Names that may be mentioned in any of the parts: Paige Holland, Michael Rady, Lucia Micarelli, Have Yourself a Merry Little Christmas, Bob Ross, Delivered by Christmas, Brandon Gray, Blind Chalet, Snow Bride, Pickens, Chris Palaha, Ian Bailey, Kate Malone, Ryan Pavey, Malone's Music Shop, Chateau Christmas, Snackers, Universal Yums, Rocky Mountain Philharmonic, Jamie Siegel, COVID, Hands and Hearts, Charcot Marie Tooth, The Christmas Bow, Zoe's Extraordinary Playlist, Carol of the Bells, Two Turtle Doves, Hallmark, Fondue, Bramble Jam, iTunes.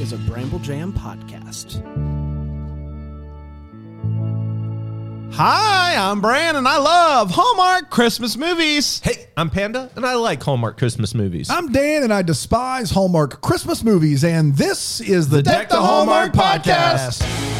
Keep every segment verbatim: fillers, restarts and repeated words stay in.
is a Bramble Jam podcast. Hi, I'm Bran, and I love Hallmark Christmas movies. Hey, I'm Panda, and I like Hallmark Christmas movies. I'm Dan, and I despise Hallmark Christmas movies, and this is the, the Deck the Hallmark, Hallmark podcast. podcast.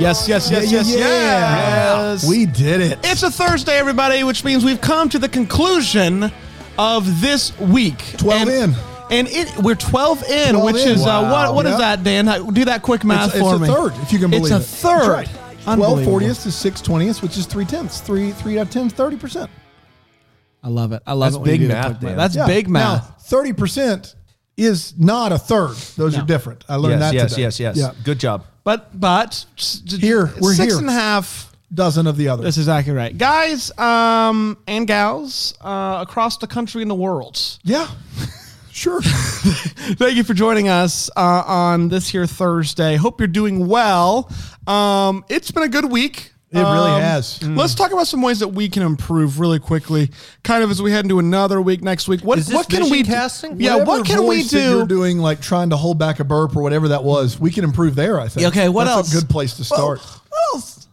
Yes, yes, yes, yeah, yes, yeah, yeah. yes. We did it. It's a Thursday, everybody, which means we've come to the conclusion of this week. twelve and, in. And it, we're twelve in, twelve which in. is, wow. uh, what, what yep. is that, Dan? Do that quick math it's, for it's me. It's a third, if you can believe it's it. It's a third. That's right. twelve fortieths is six twentieths, which is three tenths. Three, three out of ten, thirty percent. I love it. I love That's it. Big math, man. That's yeah. big math. Now, thirty percent is not a third. Those no. are different. I learned yes, that yes, today. Yes, yes, yes, yes. Yeah. Good job. But but here we're six here. and a half dozen of the others. This is exactly right, guys um, and gals uh, across the country and the world. Yeah, sure. Thank you for joining us uh, on this here Thursday. Hope you're doing well. Um, it's been a good week. It really um, has. Mm. Let's talk about some ways that we can improve really quickly, kind of as we head into another week next week. What, is this what can we casting? Do? Yeah, whatever what can we do? You're doing like trying to hold back a burp or whatever that was. We can improve there, I think. Okay, what That's else? That's a good place to start. Well, what else?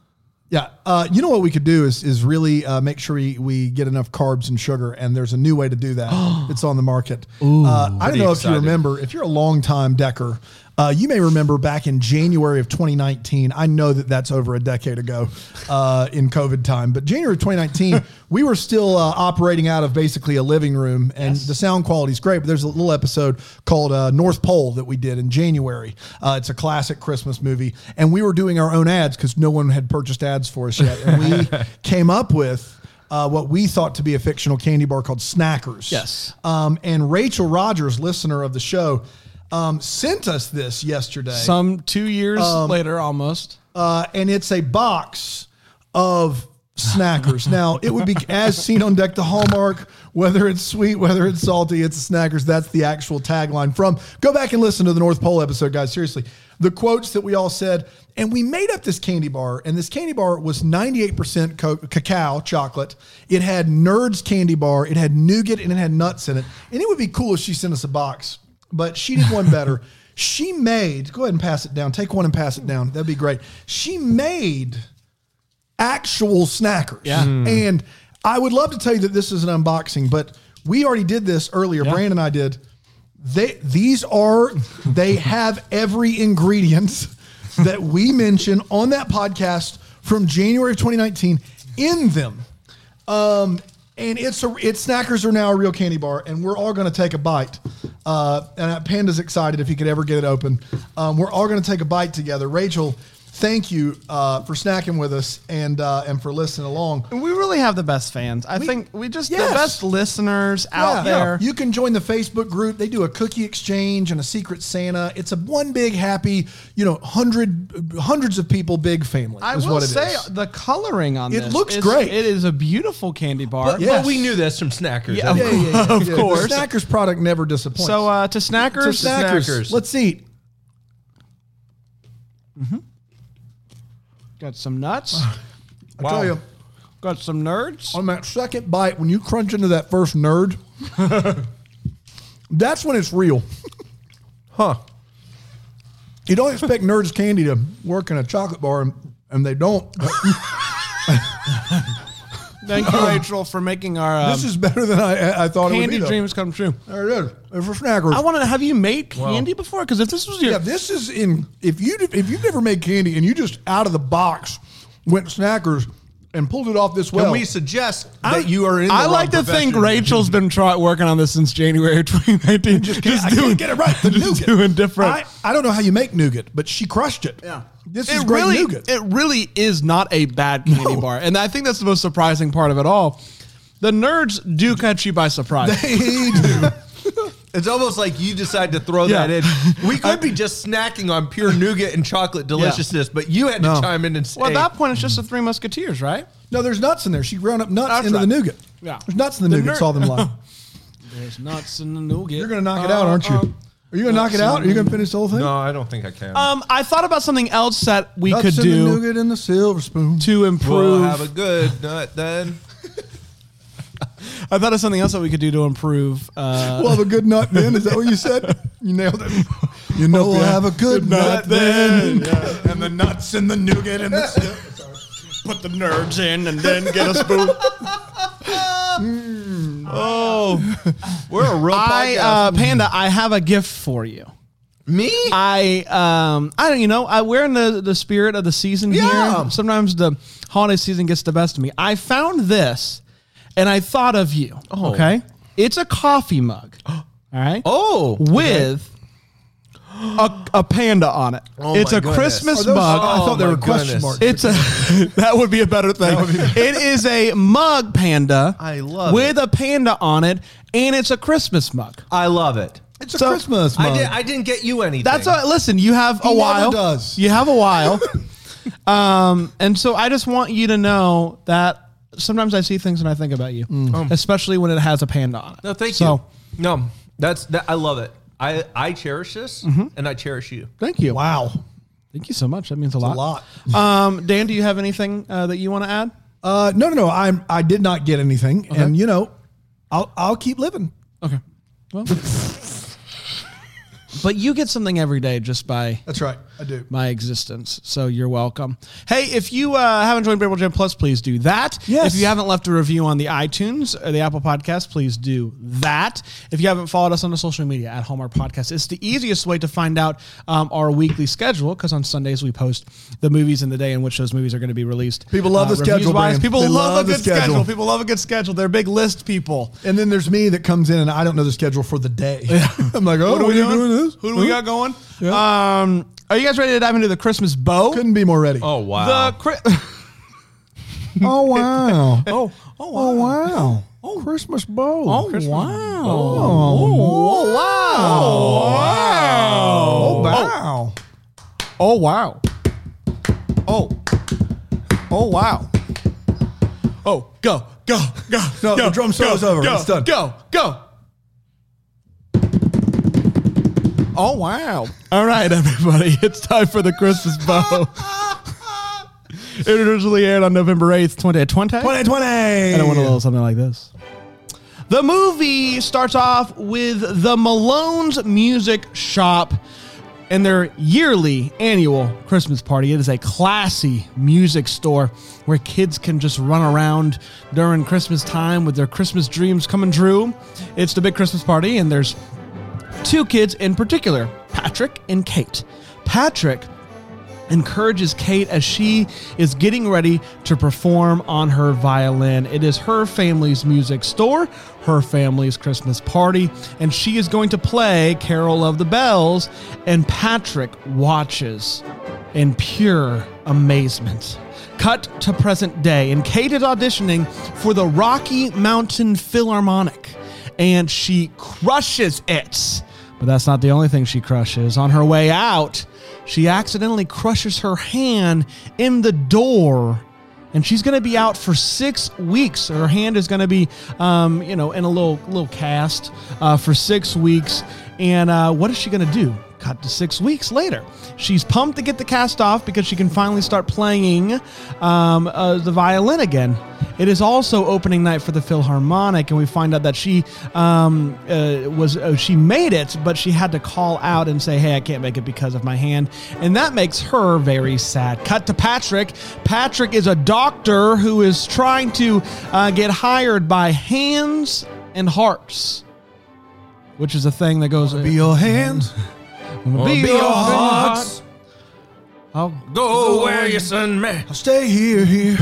Yeah, uh, you know what we could do is is really uh, make sure we, we get enough carbs and sugar, and there's a new way to do that. It's on the market. Ooh, uh, I don't know excited. if you remember, if you're a longtime Decker, uh, you may remember back in January of twenty nineteen, I know that that's over a decade ago uh, in COVID time, but January of twenty nineteen, we were still uh, operating out of basically a living room, and yes. the sound quality is great, but there's a little episode called uh, North Pole that we did in January. Uh, it's a classic Christmas movie, and we were doing our own ads because no one had purchased ads for us yet, and we came up with uh, what we thought to be a fictional candy bar called Snackers. Yes. Um, and Rachel Rogers, listener of the show, um, sent us this yesterday. Some two years um, later, almost. Uh, and it's a box of Snackers. Now, it would be as seen on Deck the Hallmark, whether it's sweet, whether it's salty, it's Snackers. That's the actual tagline from. Go back and listen to the North Pole episode, guys. Seriously. The quotes that we all said, and we made up this candy bar, and this candy bar was ninety-eight percent co- cacao chocolate. It had Nerds candy bar, it had nougat, and it had nuts in it. And it would be cool if she sent us a box, but she did one better. She made, go ahead and pass it down. Take one and pass it down. That'd be great. She made actual Snackers. Yeah. Mm. And I would love to tell you that this is an unboxing, but we already did this earlier. Yeah. Brandon and I did. They, these are, they have every ingredient that we mention on that podcast from January of twenty nineteen in them. Um, and it's, a, it's Snackers are now a real candy bar, and we're all going to take a bite. Uh, and Panda's excited if he could ever get it open. Um, we're all going to take a bite together. Rachel, thank you uh, for snacking with us and uh, and for listening along. We really have the best fans. I we, think we just yes. the best listeners yeah, out there. Yeah. You can join the Facebook group. They do a cookie exchange and a secret Santa. It's a one big happy, you know, hundred hundreds of people big family. I is will what it say is. The coloring on it this looks is, great. It is a beautiful candy bar. But, yes. but we knew this from Snackers. Yeah, of, yeah, yeah, yeah, of yeah. course, the Snackers product never disappoints. So uh, to Snackers, to Snackers, Snackers, let's eat. Mm-hmm. Got some nuts. I wow. tell you. Got some Nerds. On that second bite, when you crunch into that first Nerd, that's when it's real. Huh. You don't expect Nerds candy to work in a chocolate bar, and, and they don't. Thank you, Rachel, for making our... Um, this is better than I, I thought it would be. Candy dreams come true. There it is. It's for Snackers. I want to... Have you made candy wow. before? Because if this was your... Yeah, this is in... If, you, if you've never made candy and you just out of the box went to Snackers and pulled it off this way... Well, can we suggest I, that you are in the I like to profession. think Rachel's been try, working on this since January of twenty nineteen. Just, just I doing, can't get it right. The nougat. Doing different. I, I don't know how you make nougat, but she crushed it. Yeah. This it is great really, nougat. It really is not a bad candy no. bar. And I think that's the most surprising part of it all. The Nerds do catch you by surprise. They do. It's almost like you decide to throw yeah. that in. We could be just snacking on pure nougat and chocolate deliciousness, yeah. but you had to no. chime in and say. Well, at that point, it's just the Three Musketeers, right? No, there's nuts in there. She ground up nuts that's into right. the nougat. Yeah. There's nuts in the, the nougat. Ner- Saw them live. There's nuts in the nougat. You're going to knock uh, it out, aren't you? Uh, Are you going to knock it out? Are you going to finish the whole thing? No, I don't think I can. Um, I thought about something else that we Nuts could do. Nuts in the nougat and the silver spoon. To improve. We'll have a good nut then. I thought of something else that we could do to improve. Uh, we'll have a good nut then. Is that what you said? You nailed it. You know, we'll have a good, good nut, nut then. then. Yeah. And the nuts in the nougat and the silver spoon. Put the nerds in and then get a spoon. Mm. Oh, we're a real podcast. I, uh, Panda, I have a gift for you. Me? I, um, I don't, you know, I, we're in the, the spirit of the season yeah. here. Sometimes the holiday season gets the best of me. I found this and I thought of you. Oh. Okay. It's a coffee mug. All right. Oh, with A, a panda on it. Oh it's a goodness. Christmas those, mug. Oh I thought they were question marks. It's a that would be a better thing. Be better. It is a mug panda. I love with it. a panda on it, and it's a Christmas mug. I love it. It's so a Christmas mug. I, did, I didn't get you anything. That's what. Listen, you have he a while. Does. You have a while. um, and so I just want you to know that sometimes I see things and I think about you, mm. um, especially when it has a panda on it. No, thank so, you. No, that's that, I love it. I, I cherish this, mm-hmm. and I cherish you. Thank you. Wow. Thank you so much. That means a That's lot. A lot. um, Dan, do you have anything uh, that you want to add? Uh, no, no, no. I I did not get anything, okay. and you know, I'll I'll keep living. Okay. Well. But you get something every day just by That's right. I do. My existence. So you're welcome. Hey, if you uh, haven't joined Bramble Jam Plus, please do that. Yes. If you haven't left a review on the iTunes or the Apple Podcast, please do that. If you haven't followed us on the social media at Hallmark Podcast, it's the easiest way to find out um, our weekly schedule because on Sundays we post the movies in the day in which those movies are going to be released. People love uh, the schedule. People love, love a good schedule. schedule. People love a good schedule. They're big list people. And then there's me that comes in and I don't know the schedule for the day. I'm like, oh, what are we doing? doing this? Who do we got going? Yeah. Um, are you guys ready to dive into the Christmas bow? Couldn't be more ready. Oh, wow. The cri- oh, wow. Oh, oh, wow. Oh, wow. Oh, Christmas bow. Oh, Christmas wow. Bow. Oh, wow. Oh, wow. Oh, wow. Oh, oh, wow. Oh, go, go, go. No, go, the drum solo's over. Go, it's done. Go, go. Oh, wow. All right, everybody. It's time for the Christmas bow. It originally aired on November eighth, twenty twenty. twenty twenty. And I want a little something like this. The movie starts off with the Malone's Music Shop and their yearly annual Christmas party. It is a classy music store where kids can just run around during Christmas time with their Christmas dreams coming true. It's the big Christmas party, and there's two kids in particular, Patrick and Kate. Patrick encourages Kate as she is getting ready to perform on her violin. It is her family's music store, her family's Christmas party, and she is going to play Carol of the Bells, and Patrick watches in pure amazement. Cut to present day, and Kate is auditioning for the Rocky Mountain Philharmonic, and she crushes it. But that's not the only thing she crushes. On her way out, she accidentally crushes her hand in the door, and she's going to be out for six weeks. Her hand is going to be, um, you know, in a little little cast uh, for six weeks. And uh, what is she going to do? Cut to six weeks later. She's pumped to get the cast off because she can finally start playing um, uh, the violin again. It is also opening night for the Philharmonic, and we find out that she um, uh, was uh, she made it, but she had to call out and say, hey, I can't make it because of my hand. And that makes her very sad. Cut to Patrick. Patrick is a doctor who is trying to uh, get hired by Hands and Hearts, which is a thing that goes... Be your hands... Well, be, be your hearts. I'll go where you send me. I'll stay here, here.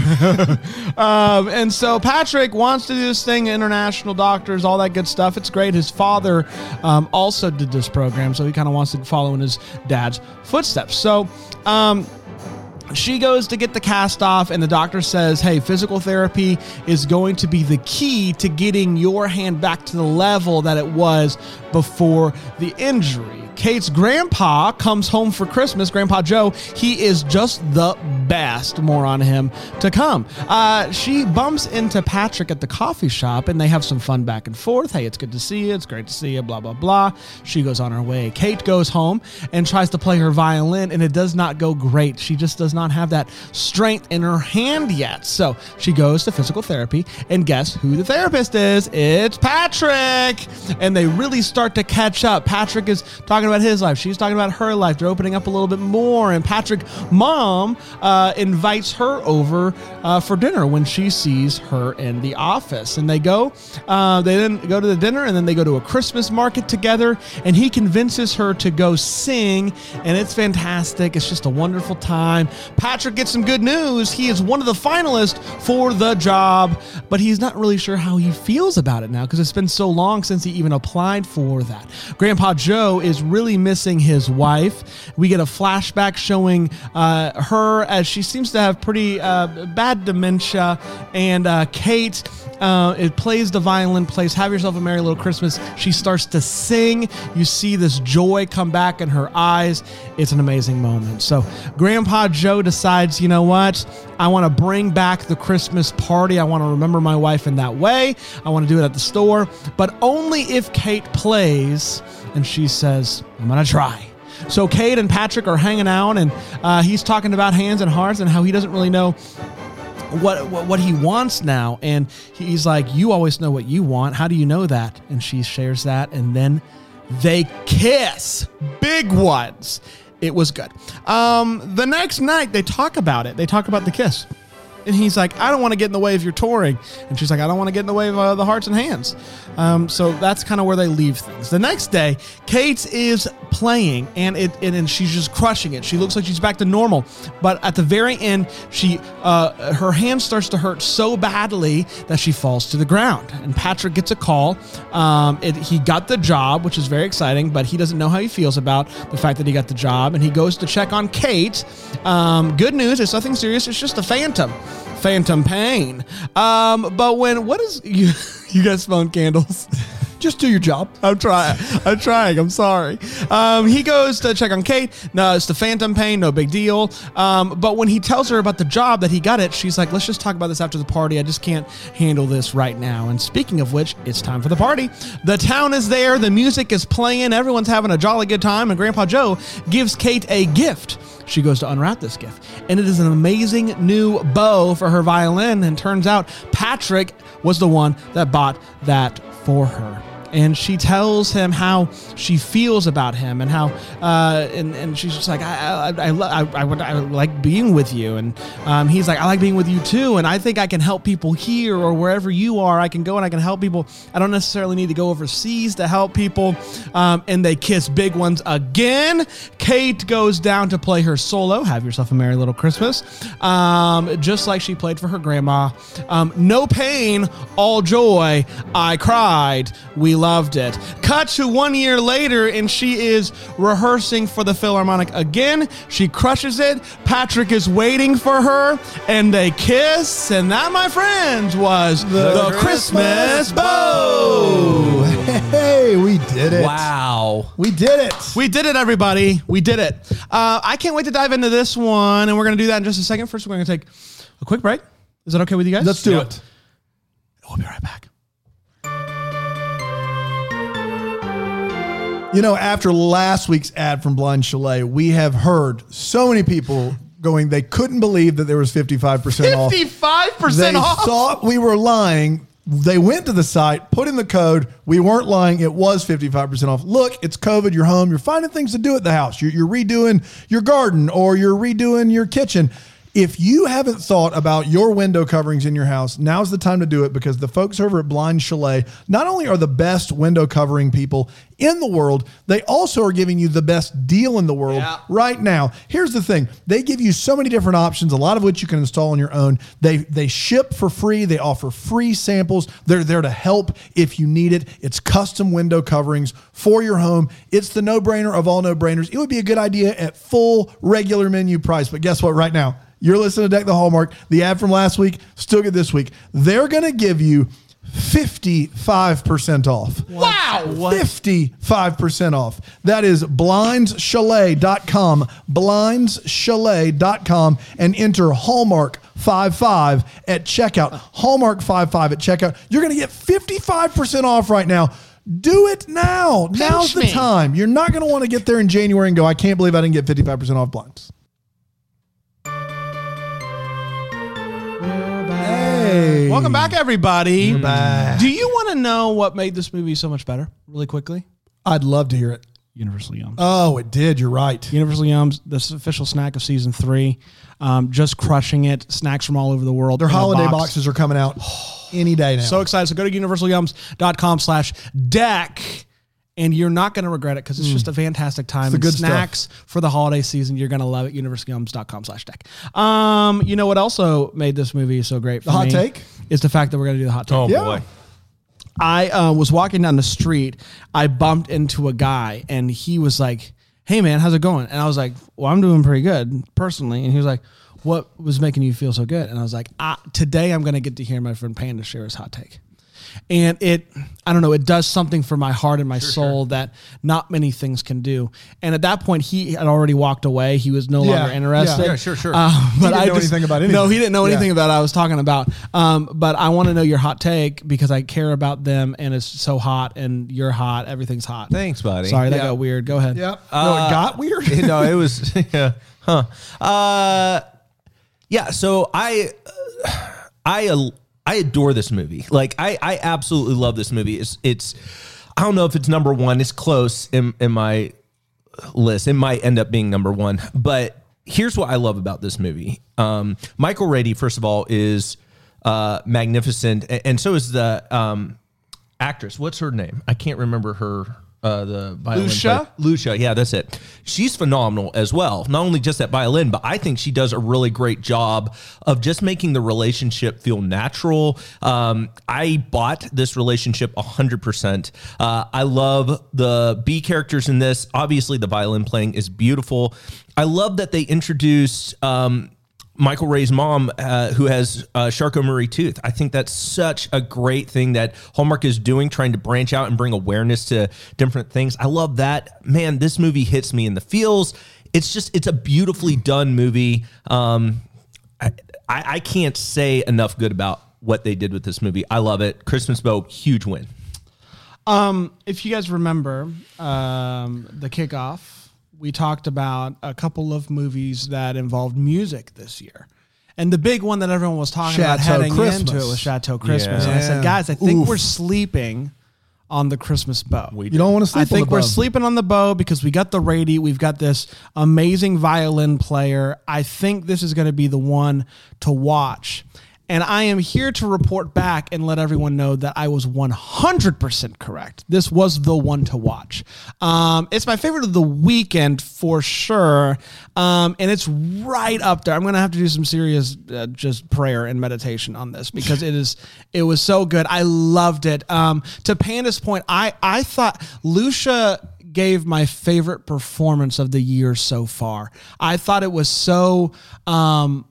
um, and so Patrick wants to do this thing, international doctors, all that good stuff. It's great. His father um, also did this program, so he kind of wants to follow in his dad's footsteps. So um, She goes to get the cast off, and the doctor says, hey, physical therapy is going to be the key to getting your hand back to the level that it was before the injury. Kate's grandpa comes home for Christmas, Grandpa Joe. He is just the best. More on him to come. Uh, she bumps into Patrick at the coffee shop, and they have some fun back and forth. Hey, it's good to see you. It's great to see you, blah, blah, blah. She goes on her way. Kate goes home and tries to play her violin, and it does not go great. She just does not have that strength in her hand yet. So she goes to physical therapy, and guess who the therapist is? It's Patrick. And they really start to catch up. Patrick is talking about his life, she's talking about her life. They're opening up a little bit more, and Patrick's mom uh, invites her over uh, for dinner when she sees her in the office, and they go uh, they then go to the dinner, and then they go to a Christmas market together, and he convinces her to go sing, and it's fantastic. It's just a wonderful time. Patrick gets some good news. He is one of the finalists for the job, but he's not really sure how he feels about it now, because it's been so long since he even applied for that. Grandpa Joe is really really missing his wife. We get a flashback showing uh, her as she seems to have pretty uh, bad dementia, and uh, Kate uh, it plays the violin, plays Have Yourself a Merry Little Christmas. She starts to sing. You see this joy come back in her eyes. It's an amazing moment. So Grandpa Joe decides, you know what? I want to bring back the Christmas party. I want to remember my wife in that way. I want to do it at the store, but only if Kate plays. And she says, I'm going to try. So Kate and Patrick are hanging out, and uh, he's talking about Hands and Hearts and how he doesn't really know what, what what he wants now. And he's like, you always know what you want. How do you know that? And she shares that. And then they kiss. Big ones. It was good. Um, the next night, they talk about it. They talk about the kiss. And he's like, I don't want to get in the way of your touring. And she's like, I don't want to get in the way of uh, the hearts and hands. Um, so that's kind of where they leave things. The next day, Kate is playing, and it and, and she's just crushing it. She looks like she's back to normal. But at the very end, she uh, her hand starts to hurt so badly that she falls to the ground. And Patrick gets a call. Um, it, he got the job, which is very exciting, but he doesn't know how he feels about the fact that he got the job. And he goes to check on Kate. Um, good news, it's nothing serious. It's just a phantom. Phantom pain. Um, but when, what is, you, you guys smelling candles? Just do your job. I'm trying. I'm trying. I'm sorry. Um, he goes to check on Kate. No, it's the phantom pain. No big deal. Um, but when he tells her about the job that he got it, she's like, let's just talk about this after the party. I just can't handle this right now. And speaking of which, it's time for the party. The town is there. The music is playing. Everyone's having a jolly good time. And Grandpa Joe gives Kate a gift. She goes to unwrap this gift, and it is an amazing new bow for her violin. And turns out Patrick was the one that bought that for her. And she tells him how she feels about him, and how, uh, and, and she's just like, I, I, I, I, I, I like being with you. And um, he's like, I like being with you too. And I think I can help people here or wherever you are. I can go and I can help people. I don't necessarily need to go overseas to help people. Um, and they kiss big ones again. Kate goes down to play her solo, Have Yourself a Merry Little Christmas, um, just like she played for her grandma. Um, no pain, all joy. I cried. We loved it. Cut to one year later, and she is rehearsing for the Philharmonic again. She crushes it. Patrick is waiting for her, and they kiss. And that, my friends, was the, the Christmas, Christmas bow. Hey, we did it. Wow. We did it. We did it, everybody. We did it. Uh, I can't wait to dive into this one, and we're going to do that in just a second. First, we're going to take a quick break. Is that okay with you guys? Let's do yeah. it. We'll be right back. You know, after last week's ad from Blind Chalet, we have heard so many people going, they couldn't believe that there was fifty-five percent off. fifty-five percent they off? They thought we were lying. They went to the site, put in the code. We weren't lying. It was fifty-five percent off. Look, it's COVID. You're home. You're finding things to do at the house. You're, you're redoing your garden, or you're redoing your kitchen. If you haven't thought about your window coverings in your house, now's the time to do it, because the folks over at Blind Chalet not only are the best window covering people in the world, they also are giving you the best deal in the world yeah. right now. Here's the thing. They give you so many different options, a lot of which you can install on your own. They they ship for free. They offer free samples. They're there to help if you need it. It's custom window coverings for your home. It's the no-brainer of all no-brainers. It would be a good idea at full regular menu price, but guess what? Right now, you're listening to Deck the Hallmark. The ad from last week, still good this week. They're going to give you fifty-five percent off. What? Wow. What? fifty-five percent off. That is blinds chalet dot com, blinds chalet dot com, and enter Hallmark fifty-five at checkout. Hallmark fifty-five at checkout. You're going to get fifty-five percent off right now. Do it now. Pinch Now's me. the time. You're not going to want to get there in January and go, I can't believe I didn't get fifty-five percent off blinds. Hey. Welcome back, everybody. We're back. Do you want to know what made this movie so much better? Really quickly, I'd love to hear it. Universal Yums. Oh, it did. You're right. Universal Yums, the official snack of season three, um, just crushing it. Snacks from all over the world. Their holiday box. boxes are coming out any day now. So excited. So go to universal yums dot com slash deck. And you're not going to regret it, because it's mm. just a fantastic time. It's the good snacks stuff for the holiday season. You're going to love it. universal yums dot com slash deck. Um, you know what also made this movie so great for the hot me take is the fact that we're going to do the hot take. Oh yeah. boy. I uh, was walking down the street. I bumped into a guy, and he was like, "Hey man, how's it going?" And I was like, "Well, I'm doing pretty good personally." And he was like, "What was making you feel so good?" And I was like, ah, "Today I'm going to get to hear my friend Panda share his hot take." And it, I don't know, it does something for my heart and my sure, soul sure. that not many things can do. And at that point, he had already walked away. He was no yeah, longer interested. Yeah, yeah sure, sure. Uh, but he didn't I know just, anything about anything. No, he didn't know anything yeah. about it. I was talking about. Um, but I want to know your hot take, because I care about them, and it's so hot, and you're hot. Everything's hot. Thanks, buddy. Sorry, that yep. got weird. Go ahead. Yep. Uh, no, it got weird? No, it was, yeah. Huh. Uh, yeah, so I, uh, I, uh, I adore this movie. Like I, I absolutely love this movie. It's, it's, I don't know if it's number one. It's close in, in my list. It might end up being number one. But here's what I love about this movie. Um, Michael Rady, first of all, is uh, magnificent, and, and so is the um, actress. What's her name? I can't remember her. Uh, the violin Lucia? Lucia, yeah, that's it. She's phenomenal as well. Not only just that violin, but I think she does a really great job of just making the relationship feel natural. Um, I bought this relationship one hundred percent. Uh, I love the B characters in this. Obviously, the violin playing is beautiful. I love that they introduced um, Michael Ray's mom, uh, who has uh, Charcot Marie Tooth. I think that's such a great thing that Hallmark is doing, trying to branch out and bring awareness to different things. I love that. Man, this movie hits me in the feels. It's just, it's a beautifully done movie. Um, I, I, I can't say enough good about what they did with this movie. I love it. Christmas Bow, huge win. Um, if you guys remember um, the kickoff, we talked about a couple of movies that involved music this year. And the big one that everyone was talking Chateau about heading Christmas. into it was Chateau Christmas. Yeah. And I said, guys, I think Oof. we're sleeping on the Christmas bow. We do. You don't want to sleep I on the bow. I think we're sleeping on the bow because we got the Rady. We've got this amazing violin player. I think this is going to be the one to watch. And I am here to report back and let everyone know that I was one hundred percent correct. This was the one to watch. Um, it's my favorite of the weekend for sure. Um, and it's right up there. I'm going to have to do some serious uh, just prayer and meditation on this, because it is it was so good. I loved it. Um, to Panda's point, I, I thought Lucia gave my favorite performance of the year so far. I thought it was so... Um,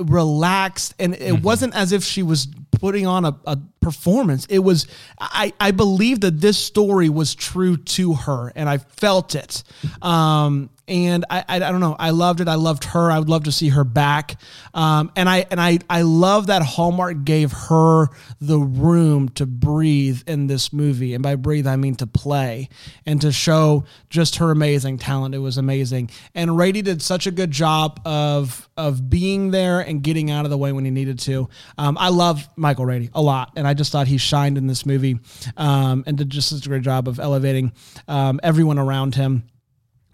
relaxed, and it mm-hmm. wasn't as if she was putting on a, a performance. It was, I, I believe that this story was true to her, and I felt it. Um, and I, I, I don't know. I loved it. I loved her. I would love to see her back. Um, and I, and I, I love that Hallmark gave her the room to breathe in this movie. And by breathe, I mean to play and to show just her amazing talent. It was amazing. And Rady did such a good job of, of being there and getting out of the way when he needed to. Um, I love Michael Rady a lot. And I just thought he shined in this movie, um, and did just such a great job of elevating um, everyone around him.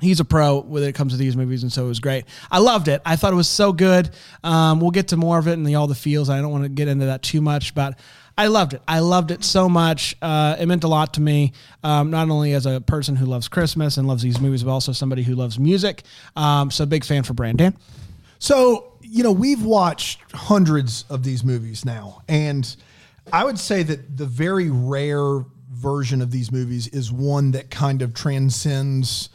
he's a pro when it comes to these movies, and so it was great. I loved it. I thought it was so good. Um, we'll get to more of it and the, all the feels. I don't want to get into that too much, but I loved it. I loved it so much. Uh, it meant a lot to me, um, not only as a person who loves Christmas and loves these movies, but also somebody who loves music. Um, so big fan for Brandon. So, you know, we've watched hundreds of these movies now, and I would say that the very rare version of these movies is one that kind of transcends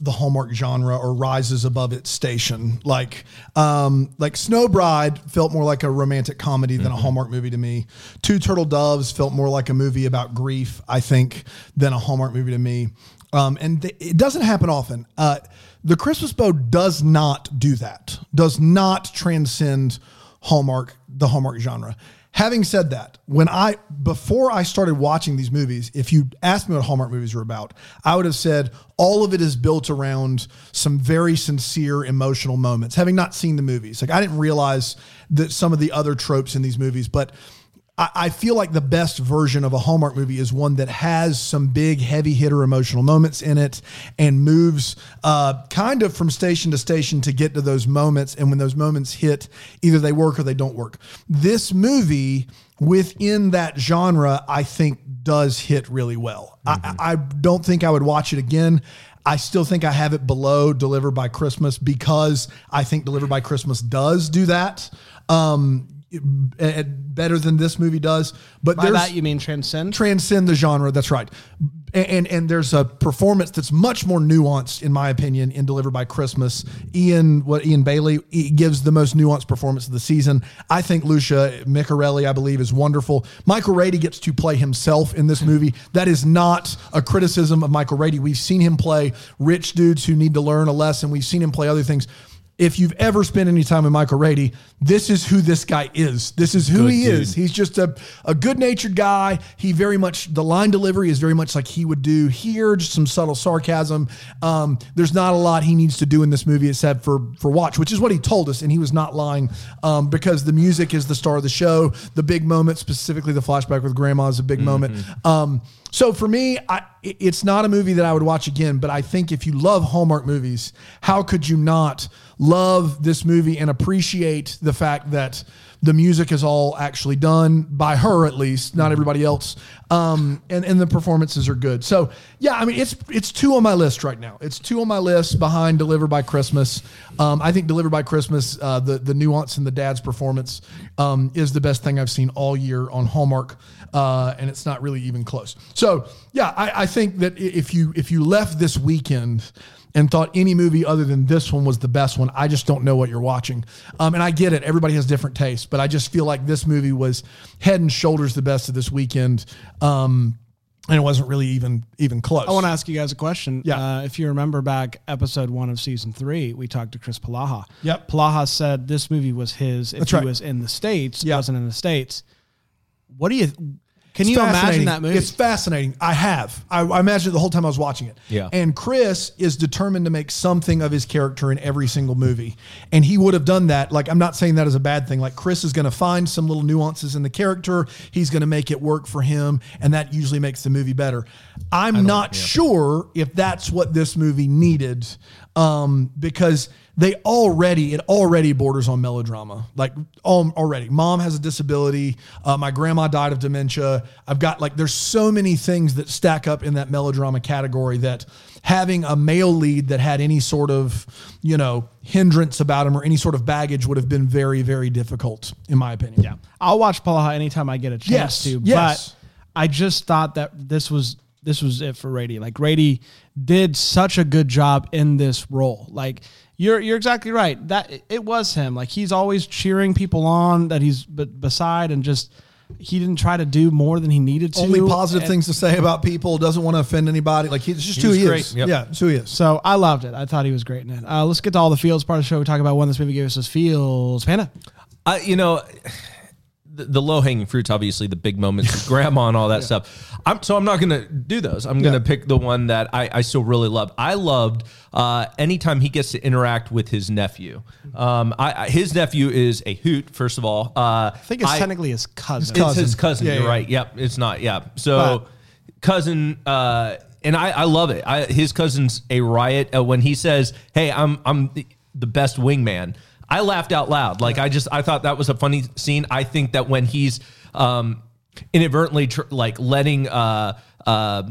the Hallmark genre or rises above its station. Like, um, like Snow Bride felt more like a romantic comedy than mm-hmm. a Hallmark movie to me. Two Turtle Doves felt more like a movie about grief, I think, than a Hallmark movie to me. Um, and th- it doesn't happen often. Uh, the Christmas Bow does not do that, does not transcend Hallmark, the Hallmark genre. Having said that, when I, before I started watching these movies, if you asked me what Hallmark movies were about, I would have said all of it is built around some very sincere emotional moments, having not seen the movies. Like, I didn't realize that some of the other tropes in these movies, but I, I feel like the best version of a Hallmark movie is one that has some big heavy hitter emotional moments in it and moves uh, kind of from station to station to get to those moments. And when those moments hit, either they work or they don't work. This movie within that genre, I think, does hit really well. Mm-hmm. I, I don't think I would watch it again. I still think I have it below Delivered by Christmas because I think Delivered by Christmas does do that. Um, It, it, better than this movie does, but by that you mean transcend transcend the genre. That's right. And, and and there's a performance that's much more nuanced, in my opinion, in Delivered by Christmas. Ian what Ian Bailey he gives the most nuanced performance of the season. I think Lucia Micarelli, I believe, is wonderful. Michael Rady gets to play himself in this movie. That is not a criticism of Michael Rady. We've seen him play rich dudes who need to learn a lesson. We've seen him play other things. If you've ever spent any time with Michael Rady, this is who this guy is. This is who good he dude. is. He's just a, a good-natured guy. He very much, the line delivery is very much like he would do here, just some subtle sarcasm. Um, there's not a lot he needs to do in this movie except for, for watch, which is what he told us, and he was not lying, um, because the music is the star of the show. The big moment, specifically the flashback with Grandma, is a big mm-hmm. moment. Um, so for me, I, it's not a movie that I would watch again, but I think if you love Hallmark movies, how could you not love this movie and appreciate the fact that the music is all actually done by her, at least, not everybody else. Um, and, and the performances are good. So yeah, I mean, it's, it's two on my list right now. It's two on my list behind Delivered by Christmas. Um, I think Delivered by Christmas, uh, the, the nuance in the dad's performance, um, is the best thing I've seen all year on Hallmark. Uh, and it's not really even close. So yeah, I, I think that if you, if you left this weekend and thought any movie other than this one was the best one, I just don't know what you're watching. Um, and I get it. Everybody has different tastes, but I just feel like this movie was head and shoulders the best of this weekend. Um, and it wasn't really even, even close. I want to ask you guys a question. Yeah. Uh, if you remember back episode one of season three, we talked to Chris Palaha. Yep. Palaha said this movie was his, if That's he right. was in the States, yep. wasn't in the States. What do you, can it's you imagine that movie? It's fascinating. I have. I, I imagined it the whole time I was watching it. Yeah. And Chris is determined to make something of his character in every single movie. And he would have done that. Like, I'm not saying that as a bad thing. Like, Chris is going to find some little nuances in the character. He's going to make it work for him. And that usually makes the movie better. I'm not yeah. sure if that's what this movie needed. Um, because they already, it already borders on melodrama. Like um, already mom has a disability. Uh, my grandma died of dementia. I've got like, there's so many things that stack up in that melodrama category that having a male lead that had any sort of, you know, hindrance about him or any sort of baggage would have been very, very difficult in my opinion. Yeah. I'll watch Palaha anytime I get a chance yes, to, yes. but I just thought that this was, this was it for Rady. Like Rady did such a good job in this role. Like you're, you're exactly right. That it was him. Like he's always cheering people on that he's b- beside and just, he didn't try to do more than he needed to. Only positive and, things to say about people. Doesn't want to offend anybody. Like he's just he who he great. is. Yep. Yeah. It's who he is. So I loved it. I thought he was great in it. Uh, let's get to all the feels part of the show. We talk about one that's maybe gave us those feels. Panda. Uh, you know, The, the low-hanging fruits, obviously, the big moments, grandma and all that yeah. stuff. I'm, so I'm not going to do those. I'm going to yeah. pick the one that I, I still really loved. I loved uh, anytime he gets to interact with his nephew. Um, I, I, his nephew is a hoot, first of all. Uh, I think it's I, technically his cousin. His cousin. It's his cousin, yeah, you're yeah. right. Yep, it's not, yeah. So but. cousin... Uh, And I, I love it. I, his cousin's a riot. Uh, when he says, hey, I'm I'm the best wingman, I laughed out loud. Like, I just, I thought that was a funny scene. I think that when he's um, inadvertently, tr- like, letting, uh, uh,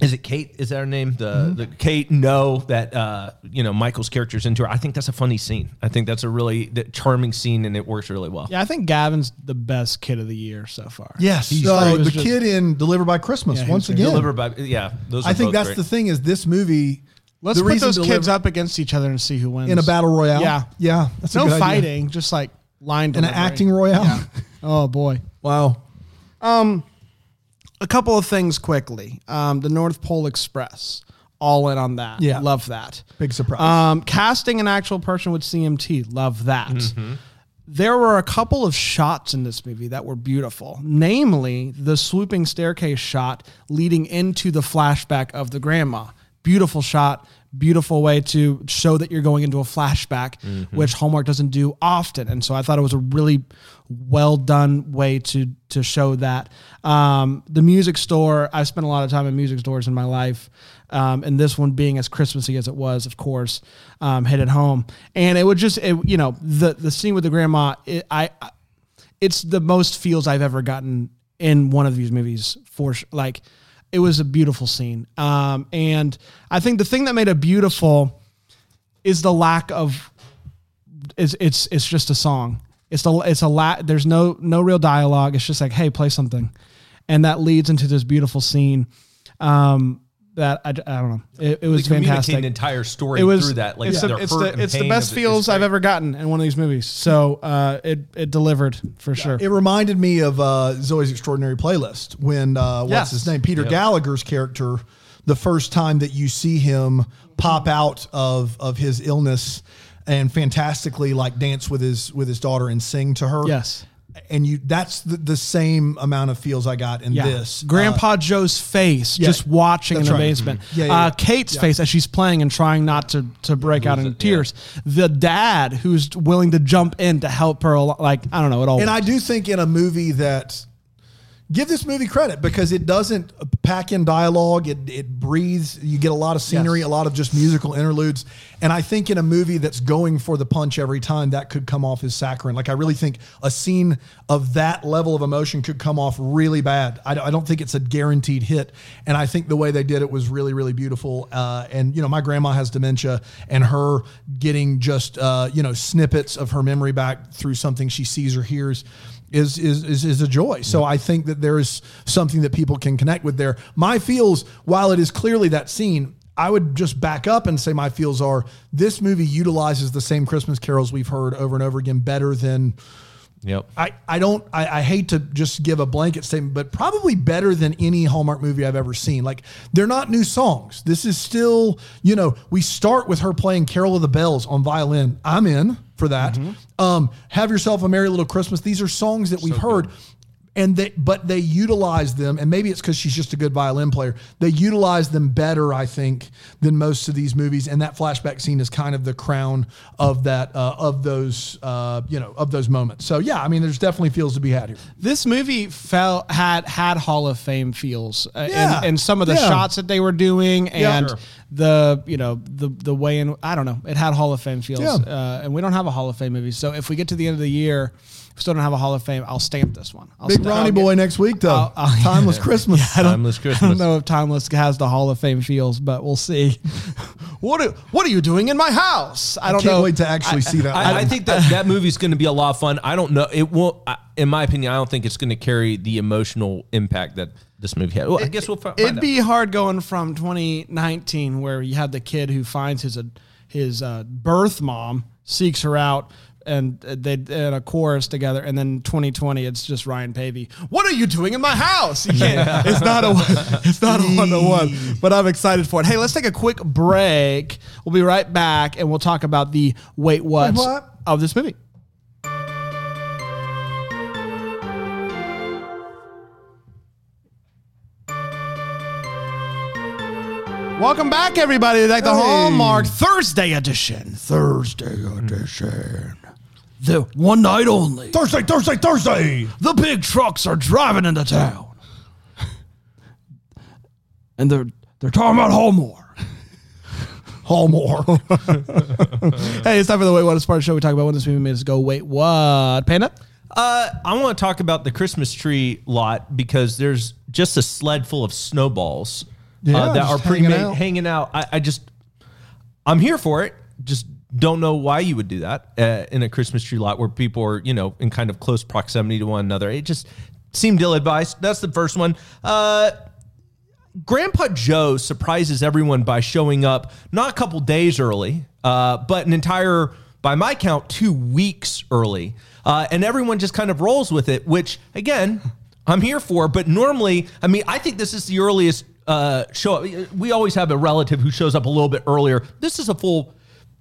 is it Kate? Is that her name? The mm-hmm. the Kate know that, uh, you know, Michael's character's into her. I think that's a funny scene. I think that's a really the charming scene, and it works really well. Yeah, I think Gavin's the best kid of the year so far. Yes. He's so the just, kid in Delivered by Christmas, yeah, once again. Delivered by, yeah. Those I are think that's great. The thing is this movie... Let's put those deliver- kids up against each other and see who wins. In a battle royale? Yeah. Yeah. That's no a good fighting, idea. Just like line delivery. In an acting royale? Yeah. Oh, boy. Wow. Um, a couple of things quickly. Um, the North Pole Express. All in on that. Yeah. Love that. Big surprise. Um, casting an actual person with C M T. Love that. Mm-hmm. There were a couple of shots in this movie that were beautiful, namely the swooping staircase shot leading into the flashback of the grandma. Beautiful shot, beautiful way to show that you're going into a flashback, mm-hmm. which Hallmark doesn't do often. And so I thought it was a really well done way to to show that. Um, the music store, I've spent a lot of time in music stores in my life. Um, and this one being as Christmassy as it was, of course, um, hit it home. And it would just, it, you know, the, the scene with the grandma, it, I, I, it's the most feels I've ever gotten in one of these movies for like, it was a beautiful scene. Um, and I think the thing that made it beautiful is the lack of is it's, it's just a song. It's the, it's a la- there's no, no real dialogue. It's just like, hey, play something. And that leads into this beautiful scene. Um, that I, I don't know. It, it was fantastic. An entire story it was, through that. Like it's the, it's the, it's the best feels I've ever gotten in one of these movies. So uh, it it delivered for sure. It reminded me of uh, Zoe's Extraordinary Playlist when uh, what's yes. his name Peter yep. Gallagher's character, the first time that you see him pop out of of his illness and fantastically like dance with his with his daughter and sing to her. Yes. And you that's the, the same amount of feels I got in yeah. this. Grandpa uh, Joe's face, yeah, just watching in right. amazement. Mm-hmm. Yeah, yeah, uh, Kate's yeah. face as she's playing and trying not to, to break yeah, out in it, tears. Yeah. The dad who's willing to jump in to help her. Like, I don't know at all. And works. I do think in a movie that, give this movie credit because it doesn't pack in dialogue. It it breathes. You get a lot of scenery, yes. a lot of just musical interludes. And I think in a movie that's going for the punch every time, that could come off as saccharine. Like I really think a scene of that level of emotion could come off really bad. I, I don't think it's a guaranteed hit. And I think the way they did it was really, really beautiful. Uh, and, you know, my grandma has dementia and her getting just, uh, you know, snippets of her memory back through something she sees or hears. Is, is is is a joy. So I think that there is something that people can connect with there. My feels, while it is clearly that scene, I would just back up and say my feels are this movie utilizes the same Christmas carols we've heard over and over again better than... Yep. I, I don't, I, I hate to just give a blanket statement, but probably better than any Hallmark movie I've ever seen. Like they're not new songs. This is still, you know, we start with her playing Carol of the Bells on violin. I'm in for that. Mm-hmm. Um, Have Yourself a Merry Little Christmas. These are songs that we've so heard good. and they, but they utilize them. And maybe it's cause she's just a good violin player. They utilize them better, I think, than most of these movies. And that flashback scene is kind of the crown of that, uh, of those, uh, you know, of those moments. So yeah, I mean, there's definitely feels to be had here. This movie felt had, had Hall of Fame feels uh, yeah. and, and some of the yeah. shots that they were doing and yeah, sure. the, you know, the, the way in, I don't know, it had Hall of Fame feels yeah. uh, and we don't have a Hall of Fame movie. So if we get to the end of the year, still don't have a Hall of Fame. I'll stamp this one. I'll Big stamp. Ronnie Boy next week, though. I'll, I'll, Timeless Christmas. Yeah, I don't, Timeless Christmas. I don't know if Timeless has the Hall of Fame feels, but we'll see. What are, what are you doing in my house? I don't I can't know. Wait to actually I, see that. I, I think that that movie's going to be a lot of fun. I don't know. It won't. I, in my opinion, I don't think it's going to carry the emotional impact that this movie had. Well, it, I guess we'll find it'd out. It'd be hard going from twenty nineteen, where you had the kid who finds his uh, his uh, birth mom, seeks her out. And they did a chorus together, and then twenty twenty, it's just Ryan Pavey. What are you doing in my house? You can't. It's not a it's not a one to one. But I'm excited for it. Hey, let's take a quick break. We'll be right back, and we'll talk about the wait what's wait, what? of this movie. Welcome back, everybody, to like the hey. Hallmark Thursday edition. Thursday edition. The one night only. Thursday, Thursday, Thursday. The big trucks are driving into town. And they're They're talking about Hallmark. Hallmark. Hey, it's time for the Wait What Is Part of the show. We talk about when this movie made us go, wait, what? Panda? Uh, I want to talk about the Christmas tree lot because there's just a sled full of snowballs yeah, uh, that are pretty hanging out. Hanging out. I, I just, I'm here for it. Just don't know why you would do that uh, in a Christmas tree lot where people are, you know, in kind of close proximity to one another. It just seemed ill-advised. That's the first one. Uh, Grandpa Joe surprises everyone by showing up not a couple days early, uh, but an entire, by my count, two weeks early. Uh, and everyone just kind of rolls with it, which, again, I'm here for. But normally, I mean, I think this is the earliest uh, show up. We always have a relative who shows up a little bit earlier. This is a full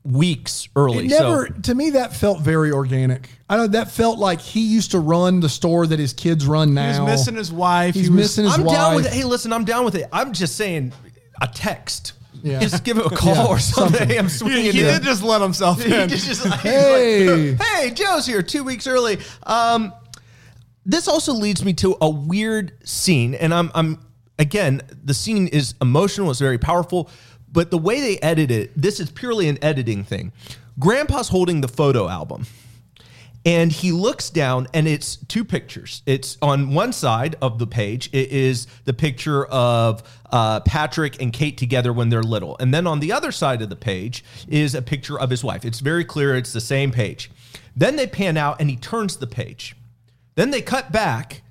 weeks early. It never, so. To me, that felt very organic. I know that felt like he used to run the store that his kids run now. He was missing his wife. He's he was, missing his I'm wife. I'm down with it. Hey, listen, I'm down with it. I'm just saying a text. Yeah. Just give it a call yeah, or something. something. Hey, I'm swinging. He, he did just let himself in. He just, just, hey. Like, hey, Joe's here two weeks early. Um, this also leads me to a weird scene. And I'm, I'm again, the scene is emotional. It's very powerful. But the way they edit it, this is purely an editing thing. Grandpa's holding the photo album. And he looks down, and it's two pictures. It's on one side of the page. It is the picture of uh, Patrick and Kate together when they're little. And then on the other side of the page is a picture of his wife. It's very clear it's the same page. Then they pan out, and he turns the page. Then they cut back,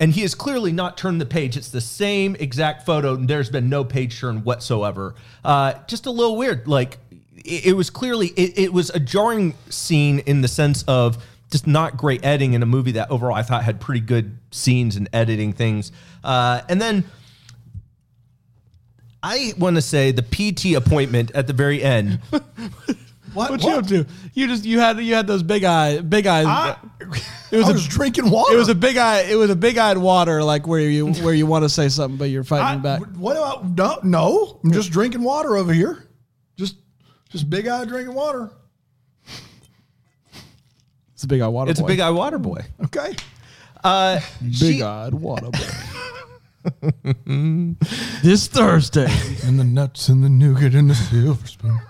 and he has clearly not turned the page. It's the same exact photo, and there's been no page turn whatsoever. Uh, just a little weird, like... It was clearly, it, it was a jarring scene in the sense of just not great editing in a movie that overall I thought had pretty good scenes and editing things. Uh, and then I want to say the P T appointment at the very end. what What'd what? you up to? You just, you had, you had those big eye, big eyes. I, it was, I was a, drinking water. It was a big eye. It was a big eyed water. Like where you, where you want to say something, but you're fighting I, back. What do I, no, no, I'm just drinking water over here. Just. Just big eye drinking water. It's a big eye water it's boy. It's a big eye water boy. Okay. Uh, big eyed water boy. This Thursday. And the nuts and the nougat and the silver spoon.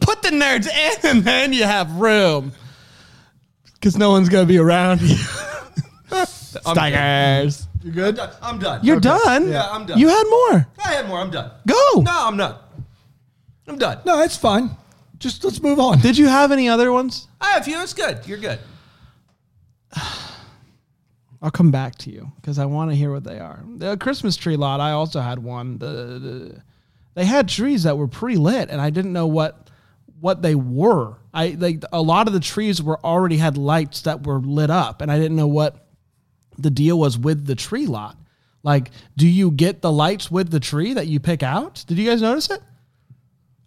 Put the nerds in and then you have room. Because no one's going to be around you. Stigers. You good? I'm done. I'm done. You're okay. done? Yeah, I'm done. You had more. I had more. I'm done. Go. No, I'm not. I'm done. No, it's fine. Just let's move on. Did you have any other ones? I have a few. It's good. You're good. I'll come back to you because I want to hear what they are. The Christmas tree lot, I also had one. The, the They had trees that were pretty lit, and I didn't know what what they were. I like a lot of the trees were already had lights that were lit up, and I didn't know what the deal was with the tree lot. Like, do you get the lights with the tree that you pick out? Did you guys notice it?